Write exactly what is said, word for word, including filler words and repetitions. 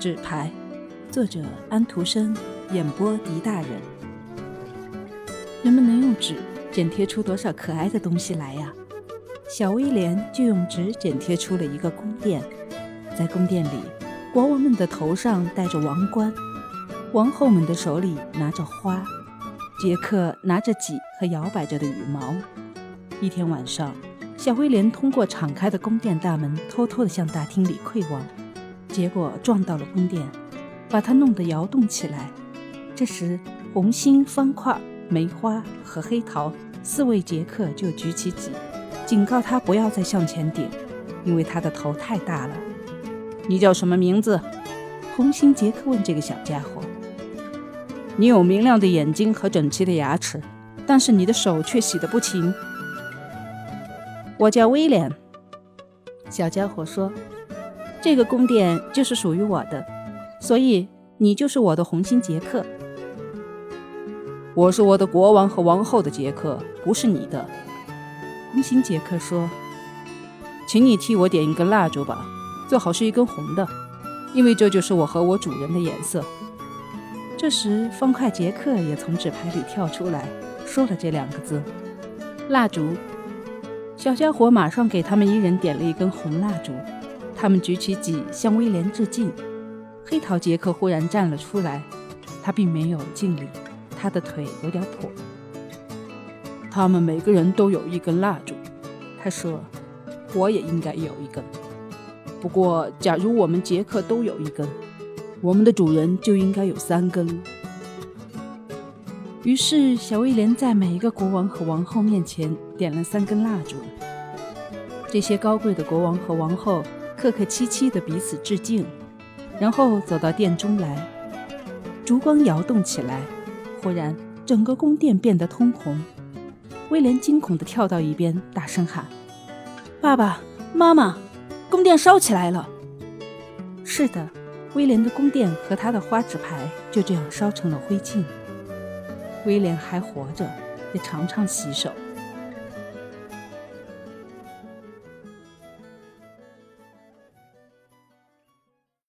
纸牌，作者安徒生，演播狄大人。人们能用纸剪贴出多少可爱的东西来呀、啊？小威廉就用纸剪贴出了一个宫殿，在宫殿里，国王们的头上戴着王冠，王后们的手里拿着花，杰克拿着戟和摇摆着的羽毛。一天晚上，小威廉通过敞开的宫殿大门偷偷地向大厅里窥望，结果撞到了宫殿，把它弄得摇动起来。这时，红心、方块、梅花和黑桃四位杰克就举起戟，警告他不要再向前顶，因为他的头太大了。你叫什么名字？红心杰克问这个小家伙。你有明亮的眼睛和整齐的牙齿，但是你的手却洗得不勤。我叫威廉，小家伙说，这个宫殿就是属于我的，所以你就是我的红心杰克。我是我的国王和王后的杰克，不是你的。红心杰克说，请你替我点一根蜡烛吧，最好是一根红的，因为这就是我和我主人的颜色。这时，方块杰克也从纸牌里跳出来，说了这两个字：蜡烛。小家伙马上给他们一人点了一根红蜡烛，他们举起戟向威廉致敬。黑桃杰克忽然站了出来，他并没有敬礼，他的腿有点跛。他们每个人都有一根蜡烛，他说，我也应该有一根。不过，假如我们杰克都有一根，我们的主人就应该有三根。于是，小威廉在每一个国王和王后面前点了三根蜡烛。这些高贵的国王和王后客客气气地彼此致敬，然后走到殿中来。烛光摇动起来，忽然，整个宫殿变得通红。威廉惊恐地跳到一边，大声喊：爸爸，妈妈，宫殿烧起来了！是的，威廉的宫殿和他的花纸牌就这样烧成了灰烬。威廉还活着，也常常洗手。